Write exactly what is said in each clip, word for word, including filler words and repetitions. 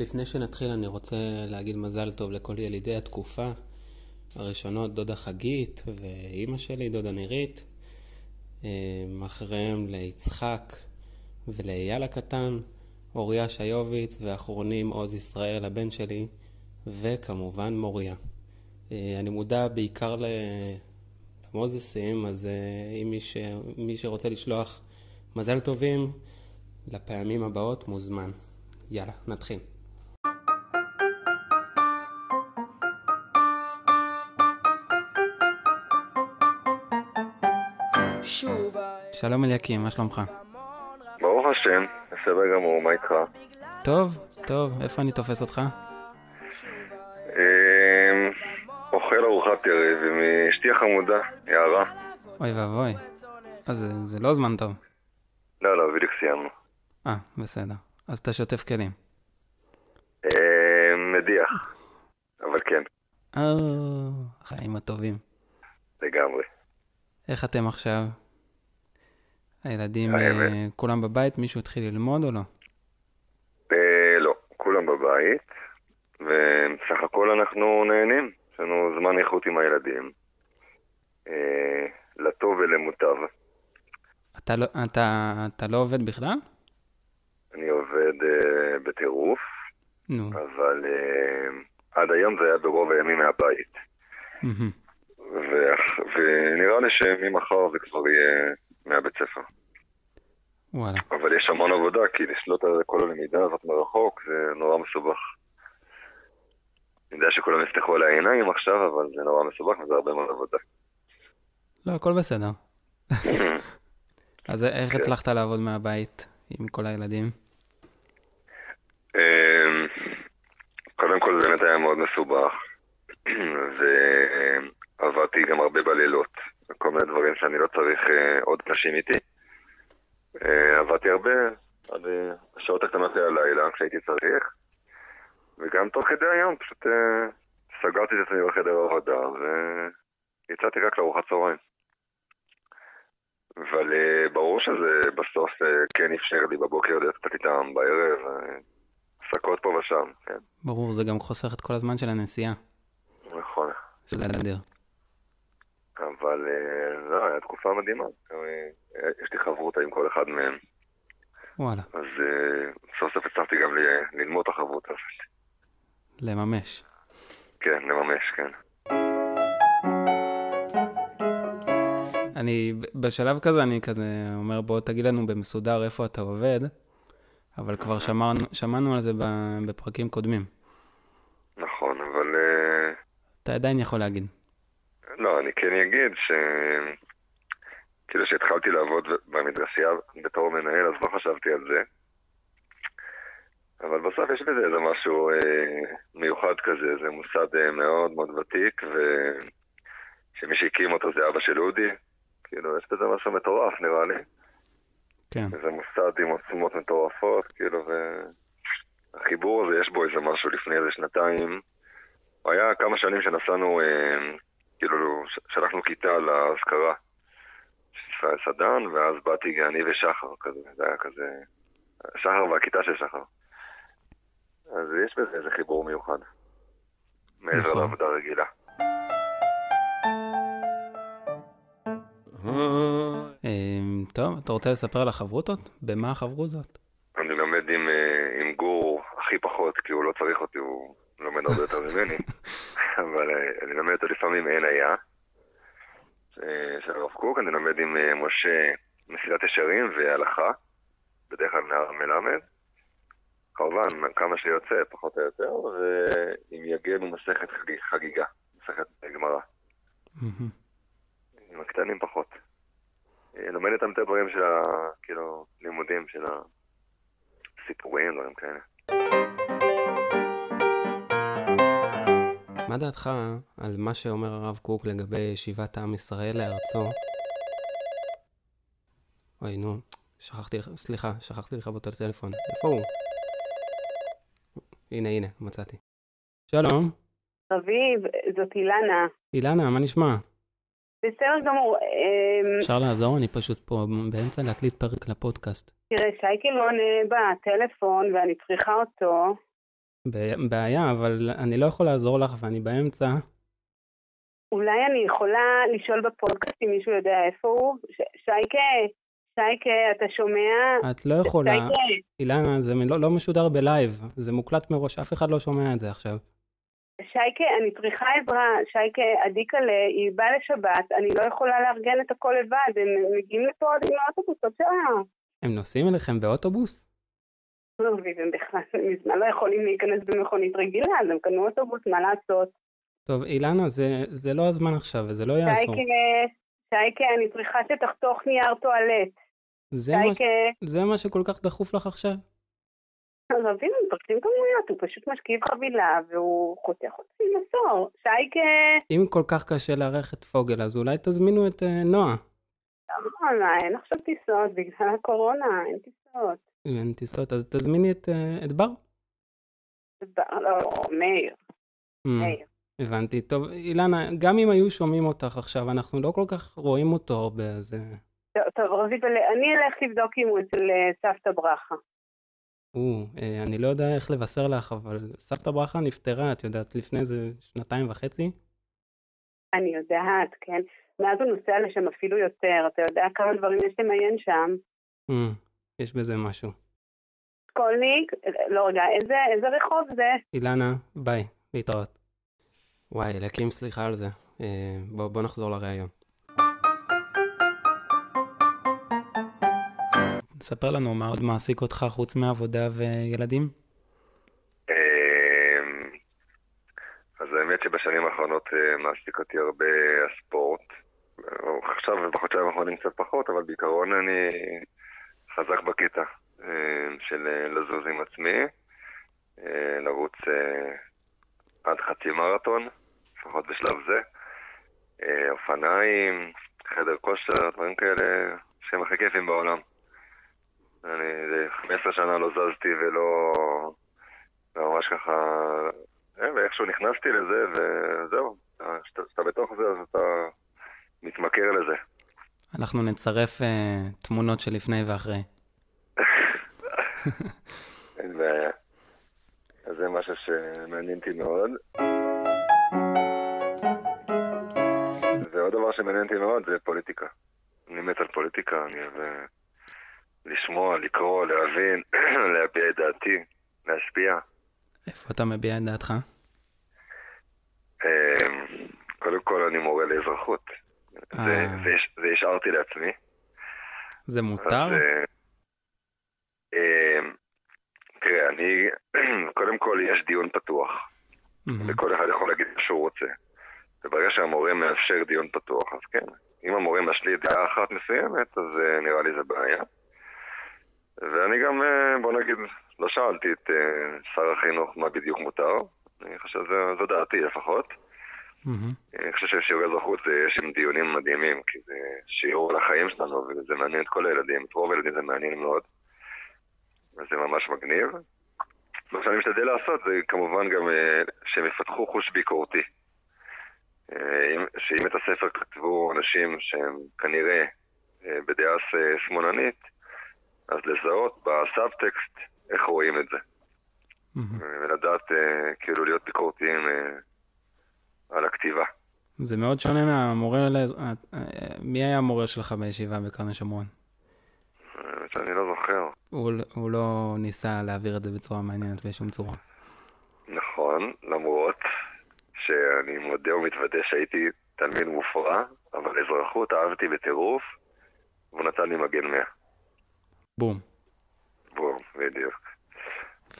לפני שנתחיל אני רוצה להגיד מזל טוב לכל ילידי התקופה הראשונות, דודה חגית ואימא שלי, דודה נירית, אחריהם ליצחק ולאייל הקטן, אוריה שיוביץ, ואחרונים עוז ישראל הבן שלי, וכמובן מוריה. אני מודע בעיקר למוזסים, אז אם מי, ש... מי שרוצה לשלוח מזל טובים לפעמים הבאות מוזמן. יאללה, נתחיל. שלום אליקים, מה שלומך? ברוך השם, בסדר גמור, מה איתך? טוב, טוב, איפה אני תופס אותך? אוכל ארוחת ערב מאשתי החמודה, יערה. אוי ואבוי, אז זה לא זמן טוב. לא, לא, בדיוק סיימנו. אה, בסדר. אז אתה שוטף כלים. מדיח, אבל כן. חיים הטובים. לגמרי. איך אתם עכשיו? הילדים כולם בבית? מישהו התחיל ללמוד או לא? לא, כולם בבית. ובסך הכל אנחנו נהנים. יש לנו זמן איכות עם הילדים. לטוב ולמוטב. אתה לא, אתה, אתה לא עובד בכלל? אני עובד uh, בטירוף, נו. אבל uh, עד היום זה היה ברוב הימים מהבית. Mm-hmm. ו- ונראה לי שממחר זה כבר יהיה מהבית ספר. וואלה. אבל יש המון עבודה, כי לשלוט על כל הלמידה הזאת מרחוק זה נורא מסובך. אני יודע שכולם יפתחו על העיניים עכשיו, אבל זה נורא מסובך וזה הרבה מאוד עבודה. לא, הכל בסדר. אז איך הצלחת לעבוד מהבית עם כל הילדים? קודם כל זה באמת היה מאוד מסובך, ועבדתי גם הרבה בלילות, כל מיני דברים שאני לא צריך עוד נשים איתי. עבדתי הרבה, עד השעות הקטנות של הלילה כשהייתי צריך, וגם תוך כדי היום פשוט סגרתי את עצמי בחדר העבודה, ויצאתי רק לארוחת צהריים. אבל ברור שזה בסוף כן אפשר לי בבוקר להיות קצת איתם בערב, עסקות פה ושם, כן. ברור, זה גם חוסך את כל הזמן של הנסיעה. נכון. שזה נדיר. אבל לא, היה תקופה מדהימה. יש לי חברותה עם כל אחד מהם. וואלה. אז סוף סוף הצלחתי גם ללמוד את החברותה. לממש. כן, לממש, כן. אני, בשלב כזה, אני כזה אומר, בוא תגיד לנו במסודר איפה אתה עובד, אבל כבר שמרנו, שמענו על זה בפרקים קודמים. נכון, אבל... אתה עדיין יכול להגיד. לא, אני כן אגיד ש... כאילו שהתחלתי לעבוד במדרשייה בתור מנהל, אז לא חשבתי על זה. אבל בסוף יש בזה איזה משהו מיוחד כזה, זה מוסד מאוד מאוד ותיק, ושמי שהקים אותו זה אבא של אודי. כאילו, יש בזה משהו מטורף, נראה לי. כן. איזה מוסד עם עוצמות מטורפות, כאילו, והחיבור הזה, יש בו איזה משהו לפני איזה שנתיים. היה כמה שנים שנסענו, אה, כאילו, שלחנו כיתה להזכרה של סדן, ואז באתי אני ושחר, כזה, זה היה כזה, שחר והכיתה של שחר. אז יש בזה איזה חיבור מיוחד. נכון. מעבר לעבודה רגילה. טוב, אתה רוצה לספר על החברותות? במה החברותות? אני לומד עם גור הכי פחות, כי הוא לא צריך אותי, הוא לומד הרבה יותר ממני. אבל אני לומד אותו לפעמים אין היה. של רב קוק, אני לומד עם משה מסילת ישרים והלכה, בדרך כלל נער מלמד. כמובן, כמה שיוצא, פחות או יותר, ועם יגה במסכת חגיגה, מסכת גמרא. עם הקטנים פחות. לומד את המטברים של הלימודים, של הסיפורים, דברים כאלה. מה דעתך על מה שאומר הרב קוק לגבי ישיבת עם ישראל לארצו? אוי, נו, שכחתי לך, סליחה, שכחתי לך באותו לטלפון. איפה הוא? הנה, הנה, מצאתי. שלום. רביב, זאת אילנה. אילנה, מה נשמע? בסדר גמור. אפשר לעזור? אני פשוט פה באמצע להקליט פרק לפודקאסט. תראה, שייקלון בטלפון ואני צריכה אותו. בעיה, אבל אני לא יכול לעזור לך ואני באמצע. אולי אני יכולה לשאול בפודקאסט אם מישהו יודע איפה הוא? שייקה, שייקה, אתה שומע? את לא יכולה. אילנה, זה לא משודר בלייב, זה מוקלט מראש, אף אחד לא שומע את זה עכשיו. שייקה, אני צריכה עזרה, שייקה, עדיקה, היא באה לשבת, אני לא יכולה לארגן את הכל לבד, הם מגיעים לפה עם האוטובוס, תודה. הם נוסעים אליכם באוטובוס? הם בכלל מזמן לא יכולים להיכנס במכונית רגילה, אז הם קנו אוטובוס, מה לעשות? טוב, אילנה, זה, זה לא הזמן עכשיו, וזה לא יעשור. שייקה, שייקה, אני צריכה שתחתוך נייר טואלט. זה, שייקה... מה, זה מה שכל כך דחוף לך עכשיו? רבים, הם פרקים כמויות, הוא פשוט משקיב חבילה, והוא חותך אותי מסור. שייקה... אם כל כך קשה להערך את פוגל, אז אולי תזמינו את אה, נועה. לא, אין עכשיו טיסות, בגלל הקורונה, אין טיסות. אין טיסות, אז תזמיני את, אה, את בר? בר, לא, מאיר. Mm. מאיר. הבנתי. טוב, אילנה, גם אם היו שומעים אותך עכשיו, אנחנו לא כל כך רואים אותו באיזה... טוב, טוב רזית, אני אלך לבדוק אם הוא אצל סבתא ברכה. או, אני לא יודע איך לבשר לך, אבל סבתא ברכה נפטרה, את יודעת, לפני זה שנתיים וחצי? אני יודעת, כן. מאז הוא נוסע לשם אפילו יותר, אתה יודע כמה דברים יש למיין שם? Mm, יש בזה משהו. קולניק, לא רגע, איזה, איזה רחוב זה? אילנה, ביי, להתראות. וואי, אליקים, סליחה על זה. בוא, בוא נחזור לראיון. ספר לנו מה עוד מעסיק אותך חוץ מעבודה וילדים? אז האמת שבשנים האחרונות מעסיק אותי הרבה הספורט. עכשיו בחודשיים האחרונים קצת פחות, אבל בעיקרון אני חזק בקטע של לזוז עם עצמי, לרוץ עד חצי מרתון, לפחות בשלב זה, אופניים, חדר כושר, דברים כאלה שהם הכי כיפים בעולם. אני חמש עשרה שנה לא זזתי ולא ממש ככה, ואיכשהו נכנסתי לזה וזהו, כשאתה בתוך זה אז אתה מתמכר לזה. אנחנו נצרף uh, תמונות של לפני ואחרי. אין בעיה. אז זה משהו שמעניינתי מאוד. ועוד דבר שמעניינתי מאוד זה פוליטיקה. אני מת על פוליטיקה, אני אוהב לשמוע, לקרוא, להבין, להביע את דעתי, להשפיע. איפה אתה מביע את דעתך? קודם כל אני מורה לאזרחות. זה השארתי לעצמי. זה מותר? תראה, אני, קודם כל יש דיון פתוח, וכל אחד יכול להגיד מה שהוא רוצה. וברגע שהמורה מאפשר דיון פתוח, אז כן, אם המורה משליט דעה אחת מסוימת, אז נראה לי זה בעיה. ואני גם, בוא נגיד, לא שאלתי את שר החינוך מה בדיוק מותר, אני חושב שזו דעתי לפחות. אני חושב ששיעורי אזרחות יש עם דיונים מדהימים, כי זה שיעור לחיים שלנו, וזה מעניין את כל הילדים, את רוב הילדים זה מעניין מאוד. וזה ממש מגניב. מה שאני משתדל לעשות זה כמובן גם שהם יפתחו חוש ביקורתי. שאם את הספר כתבו אנשים שהם כנראה בדעה שמאלנית, אז לזהות בסאבטקסט איך רואים את זה. Mm-hmm. ולדעת כאילו להיות ביקורתיים על הכתיבה. זה מאוד שונה מהמורה, לאז... מי היה המורה שלך בישיבה בקרן השומרון? שאני לא זוכר. הוא, הוא לא ניסה להעביר את זה בצורה מעניינת בשום צורה. נכון, למרות שאני מודה ומתוודה שהייתי תלמיד מופרע, אבל אזרחות אהבתי בטירוף, והוא נתן לי מגן מאה. בום. בום, בדיוק.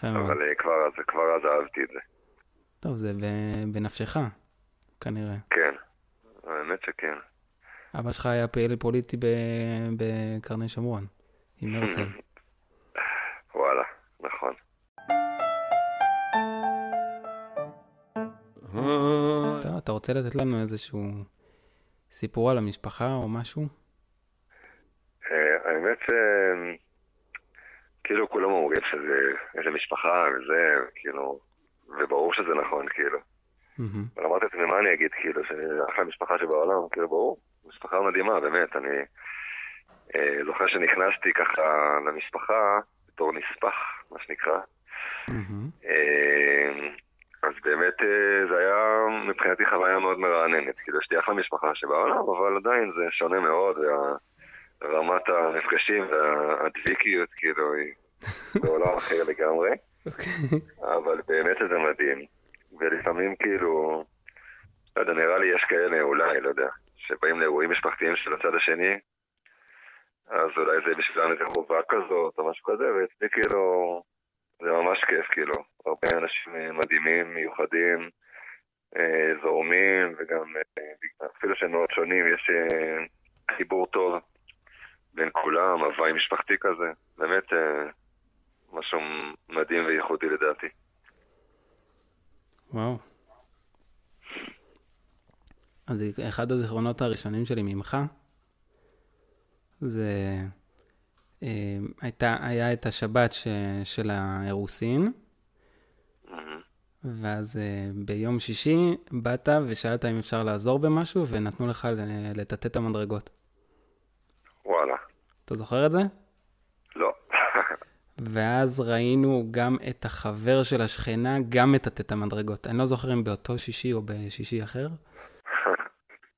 אבל כבר אז, כבר אז אהבתי את זה. טוב, זה בנפשך, כנראה. כן, האמת שכן. אבא שלך היה פעיל פוליטי בקרני שומרון, עם הרצל. וואלה, נכון. אתה, אתה רוצה לתת לנו איזשהו סיפור על המשפחה או משהו? האמת ש... כאילו כולם אומרים שזה איזה משפחה וזה, כאילו, וברור שזה נכון, כאילו. אבל אמרתי את זה, מה אני אגיד, כאילו, שזה אחלה משפחה שבעולם, כאילו, ברור. משפחה מדהימה, באמת, אני אה, זוכר שנכנסתי ככה למשפחה, בתור נספח, מה שנקרא, אז באמת זה היה מבחינתי חוויה מאוד מרעננת, כאילו שתייך למשפחה שבעולם, אבל עדיין זה שונה מאוד, רמת המפגשים והדביקיות כאילו היא בעולם אחר לגמרי, אבל באמת זה מדהים, ולפעמים כאילו, לא יודע, נראה לי יש כאלה אולי, לא יודע, שבאים לאירועים משפחתיים של הצד השני, אז אולי זה בשבילם איזה חובה כזאת או משהו כזה, ואצלי כאילו זה ממש כיף, כאילו, הרבה אנשים מדהימים, מיוחדים, אה, זורמים, וגם אה, אפילו שהם מאוד שונים, יש אה, חיבור טוב בין כולם, הוואי משפחתי כזה, באמת אה, משהו מדהים וייחודי לדעתי. וואו. אז אחד הזיכרונות הראשונים שלי ממך, זה אה, הייתה, היה את השבת ש, של האירוסין, ואז אה, ביום שישי באת ושאלת אם אפשר לעזור במשהו, ונתנו לך לטטט את המדרגות. וואלה. אתה זוכר את זה? לא. ואז ראינו גם את החבר של השכנה, גם מטטט את המדרגות. אני לא זוכר אם באותו שישי או בשישי אחר.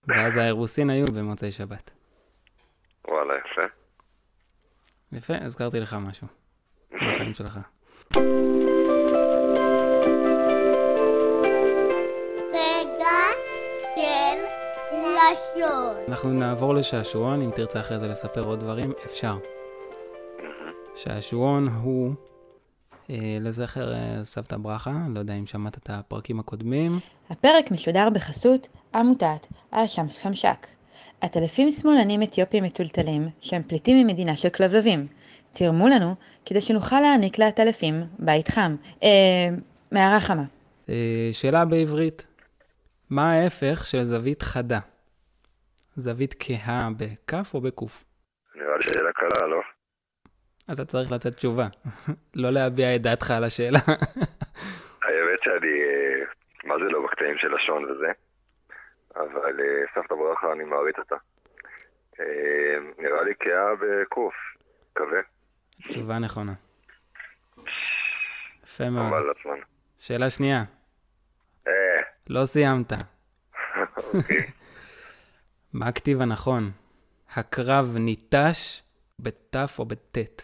ואז האירוסין היו במוצאי שבת. וואלה, יפה. יפה, הזכרתי לך משהו. בחיים שלך. רגע של לשון. אנחנו נעבור לשעשועון, אם תרצה אחרי זה לספר עוד דברים, אפשר. שעשועון הוא לזכר סבתא ברכה, לא יודע אם שמעת את הפרקים הקודמים. הפרק משודר בחסות עמותת אשם ספמשק. הטלפים שמאלנים אתיופים מטולטלים שהם פליטים ממדינה של כלבלבים. תרמו לנו כדי שנוכל להעניק להטלפים בית חם, אה, מערה חמה. אה, שאלה בעברית, מה ההפך של זווית חדה? זווית כהה בכף או בקוף? נראה לי שאלה קלה, לא? אתה צריך לתת תשובה, לא להביע את דעתך על השאלה. האמת שאני, מה זה לא בקטעים של לשון וזה, אבל סבתא ברכה אני מעריץ אותה. נראה לי קהה בקוף, כווה. תשובה נכונה. יפה מאוד. שאלה שנייה. לא סיימת. מה הכתיב הנכון? הקרב ניטש בתף או בתת?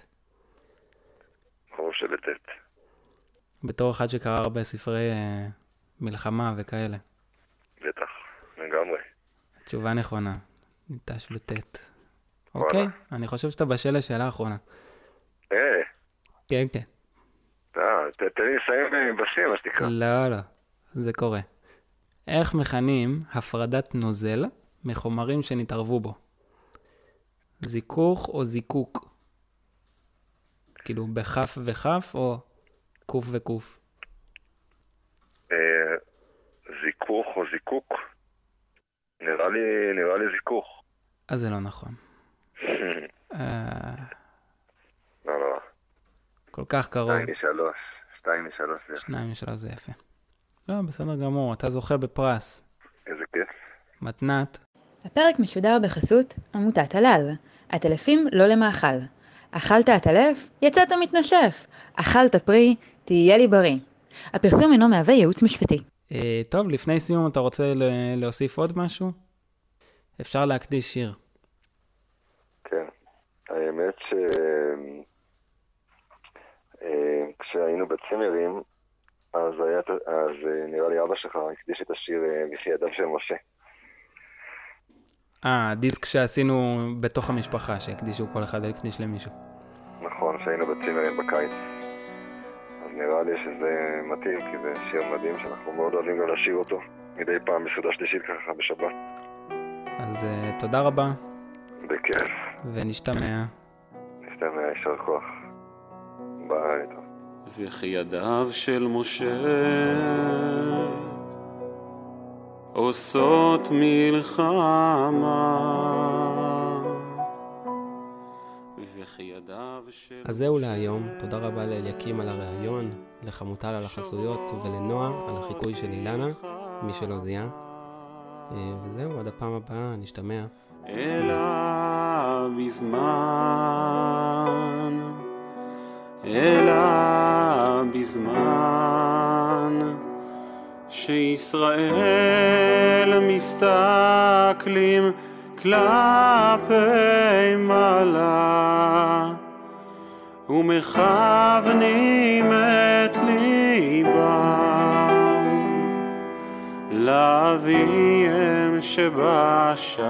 ברור שבתת. בתור אחד שקרא הרבה ספרי מלחמה וכאלה. בטח, לגמרי. התשובה נכונה, ניטש בתת. אוקיי, אני חושב שאתה בשל לשאלה האחרונה. אה. כן, כן. תן לי לסיים בשם, אז תקרא. לא, לא, זה קורה. איך מכנים הפרדת נוזל מחומרים שנתערבו בו? זיכוך או זיקוק? כאילו בחף וחף או קוף וקוף? זיכוך או זיקוק? נראה לי, נראה לי זיכוך. אז זה לא נכון. לא, לא. כל כך קרוב. שתיים משלוש. שתיים משלוש זה יפה. שתיים משלוש זה יפה. לא, בסדר גמור. אתה זוכה בפרס. איזה כיף. מתנת. הפרק משודר בחסות עמותת הלל. הטלפים לא למאכל. אכלת הטלף? יצאת מתנשף. אכלת פרי? תהיה לי בריא. הפרסום אינו מהווה ייעוץ משפטי. טוב, לפני סיום אתה רוצה להוסיף עוד משהו? אפשר להקדיש שיר. כן. האמת ש... כשהיינו בצימרים, אז נראה לי אבא שלך הקדיש את השיר "וכי ידם של משה". אה, דיסק שעשינו בתוך המשפחה, שהקדישו כל אחד הקדיש למישהו. נכון, שהיינו בצימרים בקיץ. אז נראה לי שזה מתאים, כי זה שיר מדהים שאנחנו מאוד אוהבים גם לשיר אותו. מדי פעם בסעודה שלישית ככה בשבת. אז uh, תודה רבה. בכיף. ונשתמע. נשתמע, ישר כוח. ביי, טוב. וכי ידיו של משה עושות מלחמה וכי ידיו של... אז זהו להיום, תודה רבה לאליקים על הרעיון, לחמוטל על החסויות ולנועה על החיקוי של אילנה, מי שלא זיהה. וזהו, עד הפעם הבאה, נשתמע. אלא בזמן אלא בזמן שישראל מסתכלים כלפי מעלה ומכוונים את ליבם לאביהם שבשמיים.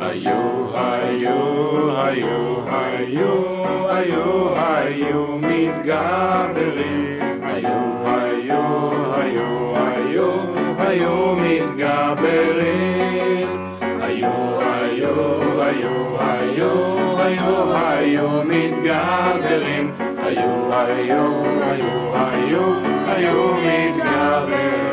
היו היו היו היו היו היו מתגברים, היו היו היו היו היו מתגברים, היו היו היו היו היו היו מתגברים, היו היו היו היו היו מתגברים.